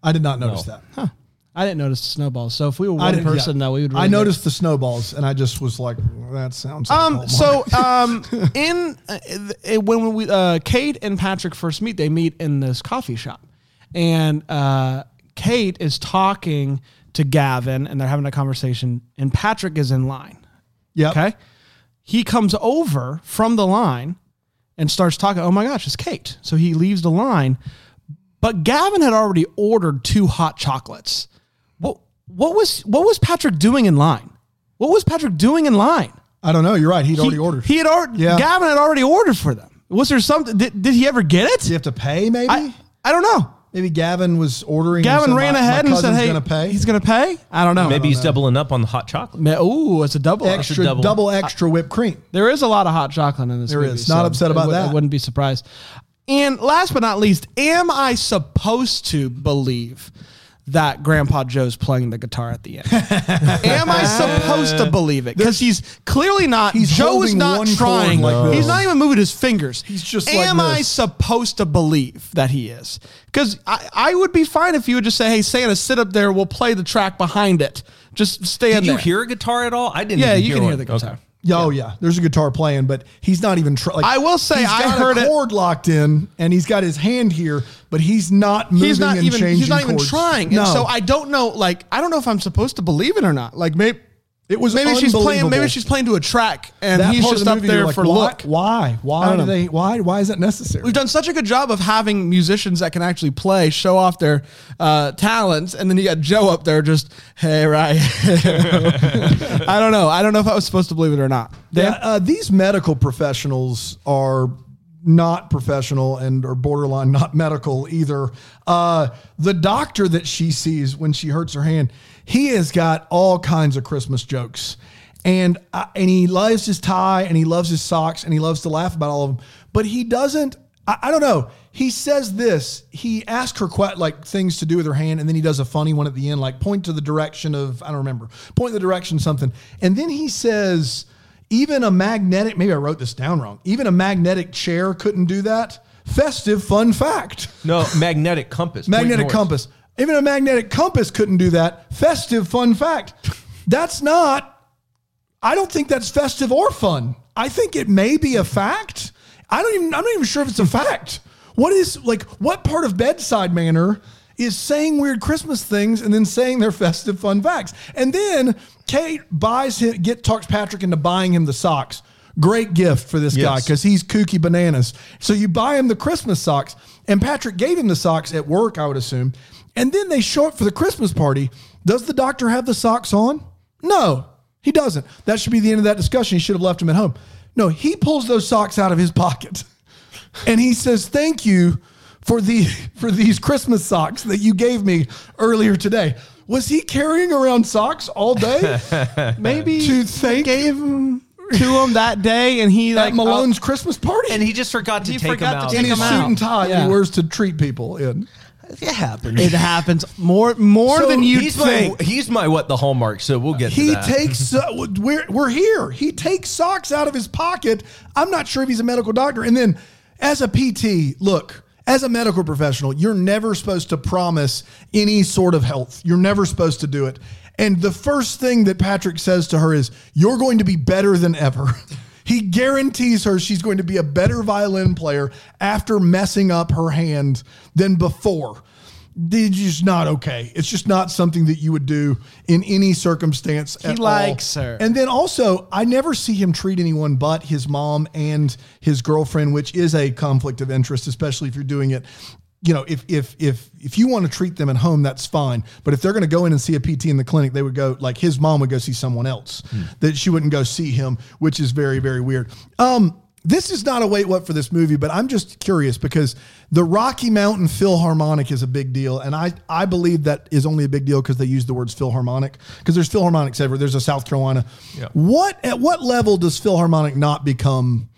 I did not notice no. that. Huh. I didn't notice the snowballs. So if we were one person, yeah. though, we would. Really I noticed the snowballs, and I just was like, "That sounds." Like um. So um. in uh, when we uh, Kate and Patrick first meet, they meet in this coffee shop, and uh, Kate is talking to Gavin, and they're having a conversation, and Patrick is in line. Yeah. Okay. He comes over from the line, and starts talking. Oh my gosh, it's Kate! So he leaves the line. But Gavin had already ordered two hot chocolates. What, what was what was Patrick doing in line? What was Patrick doing in line? I don't know. You're right. He'd he, already ordered. He had already. Yeah. Gavin had already ordered for them. Was there something? Did, did he ever get it? Did he have to pay? Maybe. I, I don't know. Maybe Gavin was ordering. Gavin and said, ran my, ahead my and said, "Hey, gonna pay. he's going to pay." I don't know. Maybe don't he's know. doubling up on the hot chocolate. Oh, it's a double extra, a double. double extra whipped cream. There is a lot of hot chocolate in this. There movie, is. Not so upset about I that. I wouldn't be surprised. And last but not least, am I supposed to believe that Grandpa Joe's playing the guitar at the end? Am I supposed to believe it? Because he's clearly not. He's Joe is not trying. Like he's not even moving his fingers. He's just. Am like this. I supposed to believe that he is? Because I, I would be fine if you would just say, "Hey, Santa, sit up there. We'll play the track behind it. Just stay in there." Did you hear a guitar at all? I didn't. Yeah, even you hear can one. hear the guitar. Okay. Oh, yeah. yeah. There's a guitar playing, but he's not even trying. Like, I will say he's got I heard a chord it. locked in, and he's got his hand here, but he's not moving he's not and even, changing He's not chords. even trying. No. And so I don't know, like, I don't know if I'm supposed to believe it or not. Like, maybe It was maybe she's playing. Maybe she's playing to a track, and that he's just the up there like, for why, look. Why? Why do they? Why? Why is that necessary? We've done such a good job of having musicians that can actually play, show off their uh, talents, and then you got Joe up there just, hey, right? I don't know. I don't know if I was supposed to believe it or not. Yeah, uh, these medical professionals are not professional and or borderline not medical either. Uh, the doctor that she sees when she hurts her hand, he has got all kinds of Christmas jokes, and uh, and he loves his tie and he loves his socks and he loves to laugh about all of them, but he doesn't, I, I don't know. He says this, he asks her quite like things to do with her hand. And then he does a funny one at the end, like point to the direction of, I don't remember, point the direction, something. And then he says, even a magnetic, maybe I wrote this down wrong. Even a magnetic chair couldn't do that. Festive fun fact. No, magnetic compass. Magnetic compass. Even a magnetic compass couldn't do that. Festive fun fact. That's not, I don't think that's festive or fun. I think it may be a fact. I don't even, I'm not even sure if it's a fact. What is, like, what part of bedside manner is saying weird Christmas things and then saying they're festive fun facts? And then Kate buys him, get talks Patrick into buying him the socks. Great gift for this yes. guy because he's kooky bananas. So you buy him the Christmas socks, and Patrick gave him the socks at work, I would assume. And then they show up for the Christmas party. Does the doctor have the socks on? No, he doesn't. That should be the end of that discussion. He should have left him at home. No, he pulls those socks out of his pocket and he says, thank you for the for these Christmas socks that you gave me earlier today. Was he carrying around socks all day? Maybe to thank gave him to him that day, and he like Malone's oh, Christmas party, and he just forgot to he take forgot him out. To take in his suit and tie, yeah. He wears to treat people in. It happens. It happens more more so than you he's think. My, he's my what the Hallmark. So we'll get. He to that. takes. Uh, we're we're here. He takes socks out of his pocket. I'm not sure if he's a medical doctor. And then, as a P T, look. As a medical professional, you're never supposed to promise any sort of health. You're never supposed to do it. And the first thing that Patrick says to her is, you're going to be better than ever. He guarantees her she's going to be a better violin player after messing up her hand than before. It's just not okay. It's just not something that you would do in any circumstance at all. He likes her. And then also, I never see him treat anyone but his mom and his girlfriend, which is a conflict of interest, especially if you're doing it. You know, if if if if you want to treat them at home, that's fine. But if they're going to go in and see a P T in the clinic, they would go, like his mom would go see someone else. Hmm. That she wouldn't go see him, which is very, very weird. Um, This is not a wait what for this movie, but I'm just curious because the Rocky Mountain Philharmonic is a big deal. And I, I believe that is only a big deal because they use the words Philharmonic, because there's Philharmonics everywhere. There's a South Carolina. Yeah. What, at what level does Philharmonic not become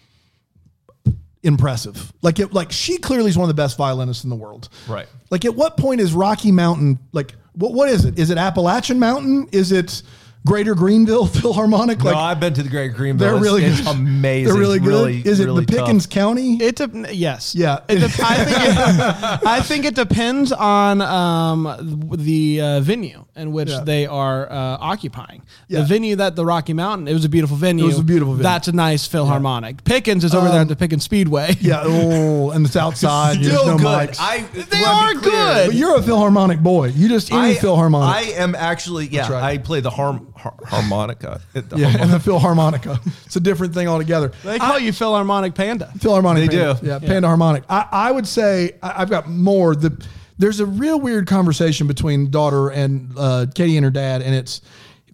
impressive? Like it, like she clearly is one of the best violinists in the world. Right. Like at what point is Rocky Mountain, like what, what is it? Is it Appalachian Mountain? Is it Greater Greenville Philharmonic? No, like, I've been to the Greater Greenville. They're really it's, good. It's amazing. They're really good. Really, Is it really the Pickens tough. County? It's a, yes. Yeah. It de- I, think it, I think it depends on um, the uh, venue in which yeah. they are uh, occupying. Yeah. The venue that the Rocky Mountain, it was a beautiful venue. It was a beautiful venue. That's a nice Philharmonic. Yeah. Pickens is over um, there at the Pickens Speedway. Yeah. Oh, and it's outside. Still no good. Mics. I, they are good. But you're a Philharmonic boy. You just I, eat Philharmonic. I am actually, yeah, right. I play the harm. Har- harmonica. The yeah, harmonica. And the Philharmonica. It's a different thing altogether. They call I, you Philharmonic Panda. Philharmonic they Panda. do. Yeah, yeah, Panda Harmonic. I, I would say, I, I've got more. The, there's a real weird conversation between daughter and uh, Katie and her dad, and it's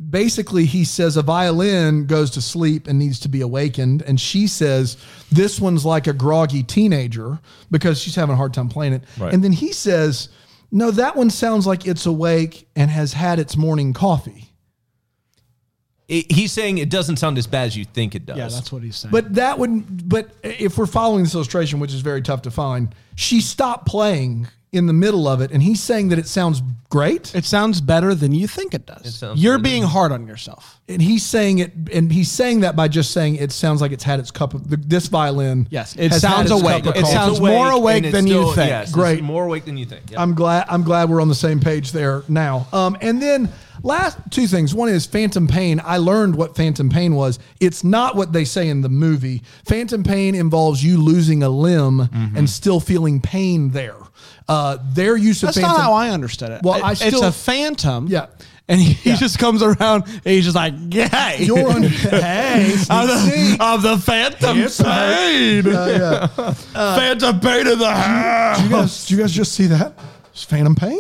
basically he says a violin goes to sleep and needs to be awakened, and she says this one's like a groggy teenager because she's having a hard time playing it. Right. And then he says, no, that one sounds like it's awake and has had its morning coffee. He's saying it doesn't sound as bad as you think it does. Yeah, that's what he's saying. But that would, but if we're following this illustration, which is very tough to find, she stopped playing in the middle of it, and he's saying that it sounds great. It sounds better than you think it does. It You're better. being hard on yourself. And he's saying it, and he's saying that by just saying it sounds like it's had its cup of this violin. Yes, it sounds awake. It sounds more awake than you think. Yes, great, more awake than you think. Yep. I'm glad. I'm glad we're on the same page there now. Um, and then. Last two things. One is phantom pain. I learned what phantom pain was. It's not what they say in the movie. Phantom pain involves you losing a limb mm-hmm. and still feeling pain there. Uh, their use of That's phantom. That's not how I understood it. Well, it, I still, it's a phantom. Yeah. And he, yeah. he just comes around and he's just like, yeah, you're on hey, I'm the, I'm the Phantom Pain. Pain. Uh, yeah. uh, Phantom Pain in the house. Did you guys, did you guys just see that? It's Phantom Pain.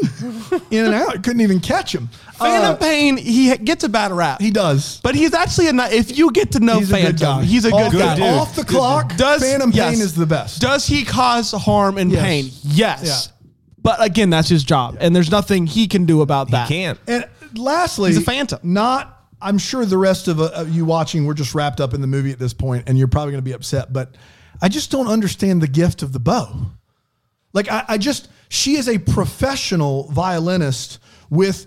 In and out. Couldn't even catch him. Phantom uh, Pain, he gets a bad rap. He does. But he's actually a nice, if you get to know he's Phantom, a he's a good, good guy. Dude. Off the clock, does, Phantom yes. Pain is the best. Does he cause harm and yes. pain? Yes. Yeah. But again, that's his job. Yeah. And there's nothing he can do about that. He can't. And lastly, he's a phantom. Not, I'm sure the rest of uh, you watching, we're just wrapped up in the movie at this point, and you're probably going to be upset, but I just don't understand the gift of the bow. Like, I, I just... She is a professional violinist with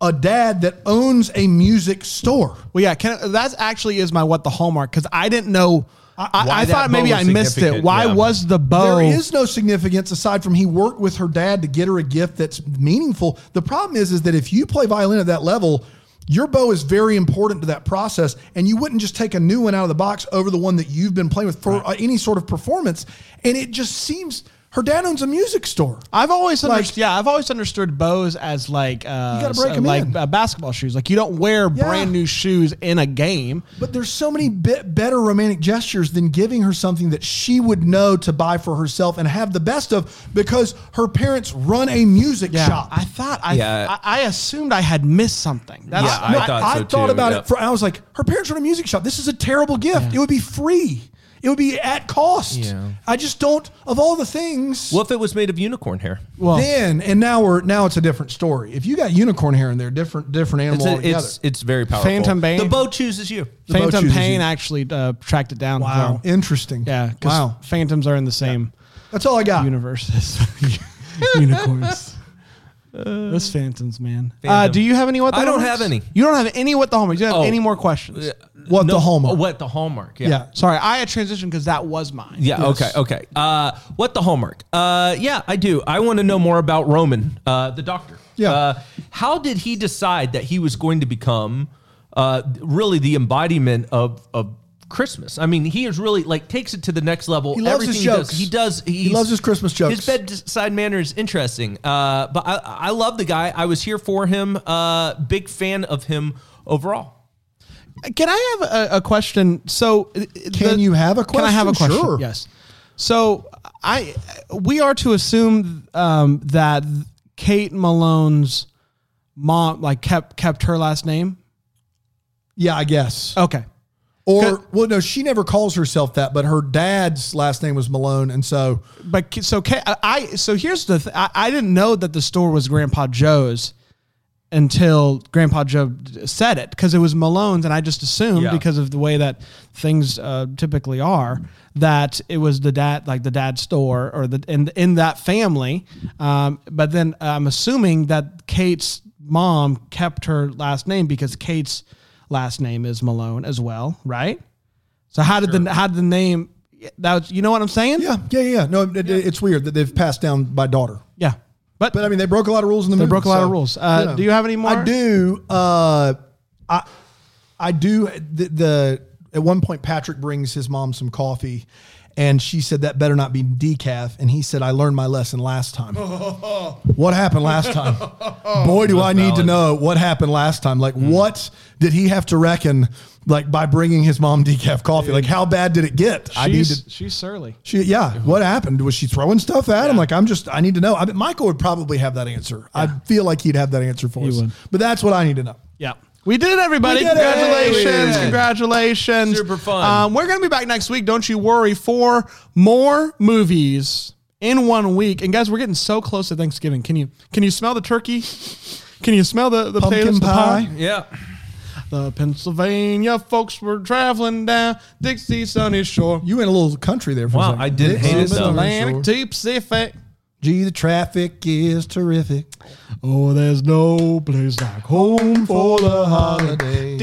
a dad that owns a music store. Well, yeah, can, that actually is my what the Hallmark, because I didn't know. I, I thought maybe I missed it. Why yeah. was the bow? There is no significance aside from he worked with her dad to get her a gift that's meaningful. The problem is, is that if you play violin at that level, your bow is very important to that process, and you wouldn't just take a new one out of the box over the one that you've been playing with for right. any sort of performance. And it just seems... Her dad owns a music store. I've always like, understood, yeah, I've always understood bows as like uh, you gotta break so, them like in. Uh, basketball shoes. Like you don't wear yeah. brand new shoes in a game. But there's so many bit better romantic gestures than giving her something that she would know to buy for herself and have the best of because her parents run a music yeah. shop. I thought I, yeah. I I assumed I had missed something. That's, yeah, no, I thought I, so I thought too. about yep. it for I was like, her parents run a music shop. This is a terrible gift. Yeah. It would be free. It would be at cost. Yeah. I just don't, of all the things. Well, if it was made of unicorn hair? Well, then, and now we're now it's a different story. If you got unicorn hair in there, different different animal it's a, altogether. It's, it's very powerful. Phantom Pain. The bow chooses you. The Phantom chooses Pain you. actually uh, tracked it down. Wow. Well. Interesting. Yeah. Wow. Phantoms are in the same yeah. That's all I got. Universes. Unicorns. Uh, Those phantoms, man. Phantom. Uh, do you have any what the I Hallmarks? Don't have any. You don't have any what the Hallmark. Do you have oh, any more questions? Uh, what no, the Hallmark. What the Hallmark, yeah. yeah. Sorry, I had transitioned because that was mine. Yeah, yes. okay, okay. Uh, what the Hallmark. Uh, yeah, I do. I want to know more about Roman, uh, the doctor. Yeah. Uh, how did he decide that he was going to become uh, really the embodiment of, of Christmas? I mean, he is really, like, takes it to the next level. He loves Everything his jokes. He does. He, does he loves his Christmas jokes. His bedside manner is interesting. Uh, but I, I love the guy. I was here for him. Uh, big fan of him overall. Can I have a, a question? So, Can the, you have a question? Can I have a question? Sure. Yes. So, I we are to assume um, that Kate Malone's mom, like, kept kept her last name? Yeah, I guess. Okay. Or, well, no, she never calls herself that, but her dad's last name was Malone, and so... But, so, I, so here's the thing. I didn't know that the store was Grandpa Joe's until Grandpa Joe said it, because it was Malone's, and I just assumed, yeah. because of the way that things uh, typically are, that it was the dad, like the dad's store, or the in, in that family. Um, but then I'm assuming that Kate's mom kept her last name, because Kate's... last name is Malone as well, right? So how did sure. the how did the name that was, you know what I'm saying? Yeah, yeah, yeah. No, it, yeah. it's weird that they've passed down by daughter. Yeah, but but I mean they broke a lot of rules in the they movie. They broke a lot so, of rules. Uh, you know. Do you have any more? I do. Uh, I I do. The, the at one point Patrick brings his mom some coffee, and she said that better not be decaf, and he said I learned my lesson last time. What happened last time? Boy, do That's I need valid. to know what happened last time. Like mm. what? Did he have to reckon, like, by bringing his mom decaf coffee? Dude. Like, how bad did it get? She's, I need to, she's surly. She, yeah. What happened? Was she throwing stuff at yeah. him? Like, I'm just, I need to know. I mean, Michael would probably have that answer. Yeah. I feel like he'd have that answer for he us. Would. But that's what I need to know. Yeah. We did it, everybody. Did congratulations. It. Congratulations. Super fun. Um, we're going to be back next week. Don't you worry. Four more movies in one week. And, guys, we're getting so close to Thanksgiving. Can you can you smell the turkey? Can you smell the, the pumpkin pie? pie? Yeah. The Pennsylvania folks were traveling down Dixie Sunny Shore. You went a little country there for wow, a second. Wow, I did Dixie hate it though. Atlantic to Pacific. Gee, the traffic is terrific. Oh, there's no place like home for the holiday.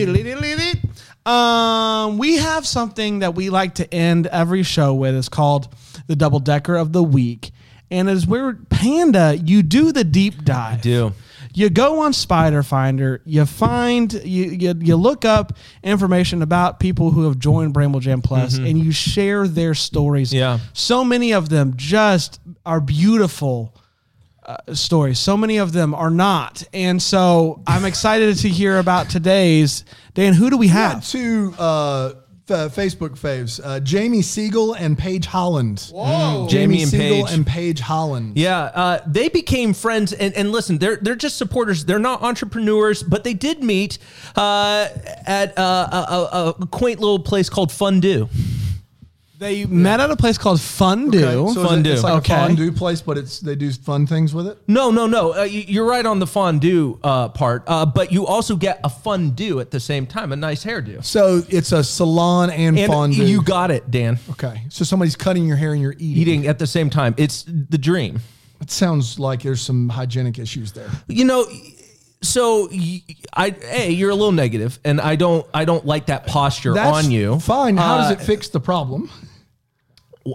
Um, we have something that we like to end every show with. It's called the Double Decker of the Week. And as we're Panda, you do the deep dive. I do. You go on Spider Finder, you find, you, you you look up information about people who have joined Bramble Jam Plus, mm-hmm. and you share their stories. Yeah. So many of them just are beautiful uh, stories. So many of them are not. And so I'm excited to hear about today's. Dan, who do we have? Yeah, two uh, f- Facebook faves, uh, Jamie Siegel and Paige Holland. Whoa. Mm. Jamie, Jamie and Siegel Paige. and Paige Holland. Yeah, uh, they became friends. And, and listen, they're they're just supporters. They're not entrepreneurs, but they did meet uh, at uh, a, a, a quaint little place called Fondue. They met at a place called Fondue. Okay. So Fondue. It's like okay. a fondue place, but it's they do fun things with it? No, no, no. Uh, you're right on the fondue uh, part, uh, but you also get a fondue at the same time, a nice hairdo. So it's a salon and, and fondue. You got it, Dan. Okay. So somebody's cutting your hair and you're eating. Eating at the same time. It's the dream. It sounds like there's some hygienic issues there. You know... So, I hey, you're a little negative, and I don't, I don't like that posture That's on you. Fine. How uh, does it fix the problem?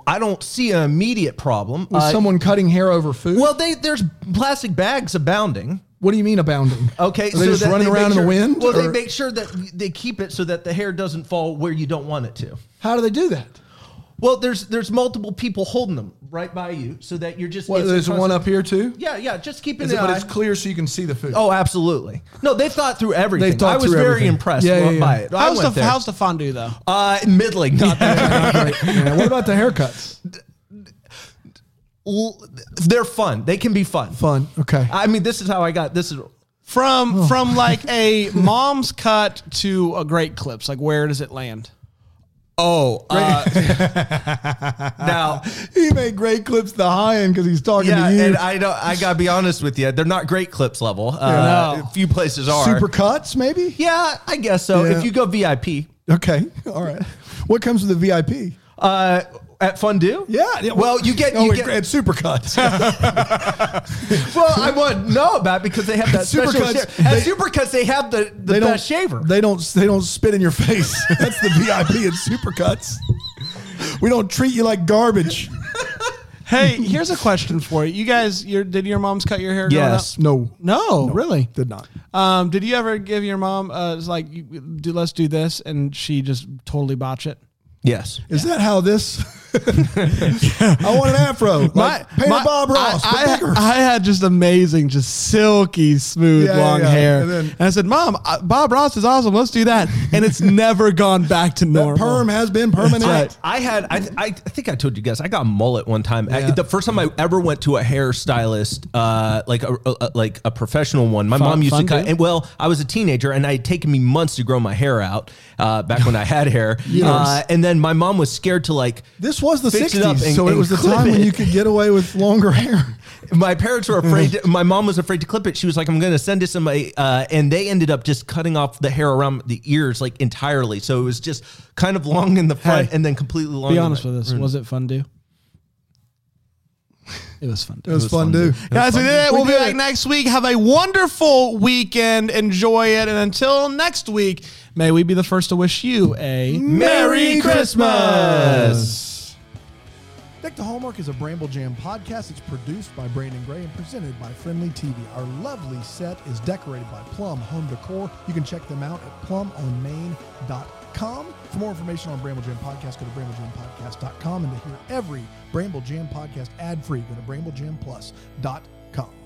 I don't see an immediate problem. With uh, someone cutting hair over food? Well, they, there's plastic bags abounding. What do you mean abounding? Okay, so they just running around in the wind? Well, they make sure that they keep it so that the hair doesn't fall where you don't want it to. How do they do that? Well, there's there's multiple people holding them right by you so that you're just... Well, there's one up here too? Yeah, yeah, just keep it in But eye. It's clear so you can see the food. Oh, absolutely. No, they've thought through everything. They've thought I was very everything. impressed yeah, yeah, yeah. by it. How's the, how's the fondue though? Uh, middling. Not yeah. yeah. What about the haircuts? They're fun. They can be fun. Fun, okay. I mean, this is how I got... This is... From, oh. from like a mom's cut to a great clips, like where does it land? Oh, uh, now he made great clips the high end because he's talking yeah, to you. And I don't. I gotta be honest with you, they're not great clips level. Uh, no. A few places are super cuts, maybe. Yeah, I guess so. Yeah. If you go V I P, okay, all right. What comes with the V I P? Uh, at Fondue? Yeah. yeah well, well, you get you oh, get at Supercuts. Well, I wouldn't know about it because they have that super special cuts, shaver. At they, Supercuts, they have the, the they best shaver. They don't they don't spit in your face. That's the V I P at Supercuts. We don't treat you like garbage. Hey, here's a question for you. You guys, your, did your moms cut your hair? Yes. No. no. No. Really? Did not. Um, did you ever give your mom uh, like, do let's do this, and she just totally botch it? Yes. Is yeah. that how this? I want an afro. Like my, Painter my, Bob Ross. I, I, I had just amazing, just silky, smooth, yeah, long yeah, hair. And, then, and I said, Mom, Bob Ross is awesome. Let's do that. And it's never gone back to normal. Perm has been permanent. Right. I had, I, I think I told you guys, I got a mullet one time. Yeah. I, the first time I ever went to a hairstylist, uh, like a, a like a professional one, my fun, mom used to cut. And well, I was a teenager and it had taken me months to grow my hair out uh, back when I had hair. Yes. Uh, and then my mom was scared to like... This was the sixties, and, so it was the time it. when you could get away with longer hair. My parents were afraid. To, my mom was afraid to clip it. She was like, I'm going to send it to somebody. Uh, and they ended up just cutting off the hair around the ears like entirely. So it was just kind of long in the front hey, and then completely long. Be honest with us. Was it Fondue? It was Fondue. It was Fondue. Guys, we did it. We'll be back next week. Have a wonderful weekend. Enjoy it. And until next week, may we be the first to wish you a Merry Christmas. Deck the Hallmark is a Bramble Jam podcast. It's produced by Brandon Gray and presented by Friendly T V. Our lovely set is decorated by Plum Home Decor. You can check them out at plum on main dot com. For more information on Bramble Jam Podcast, go to bramble jam podcast dot com. And to hear every Bramble Jam podcast ad-free, go to bramble jam plus dot com.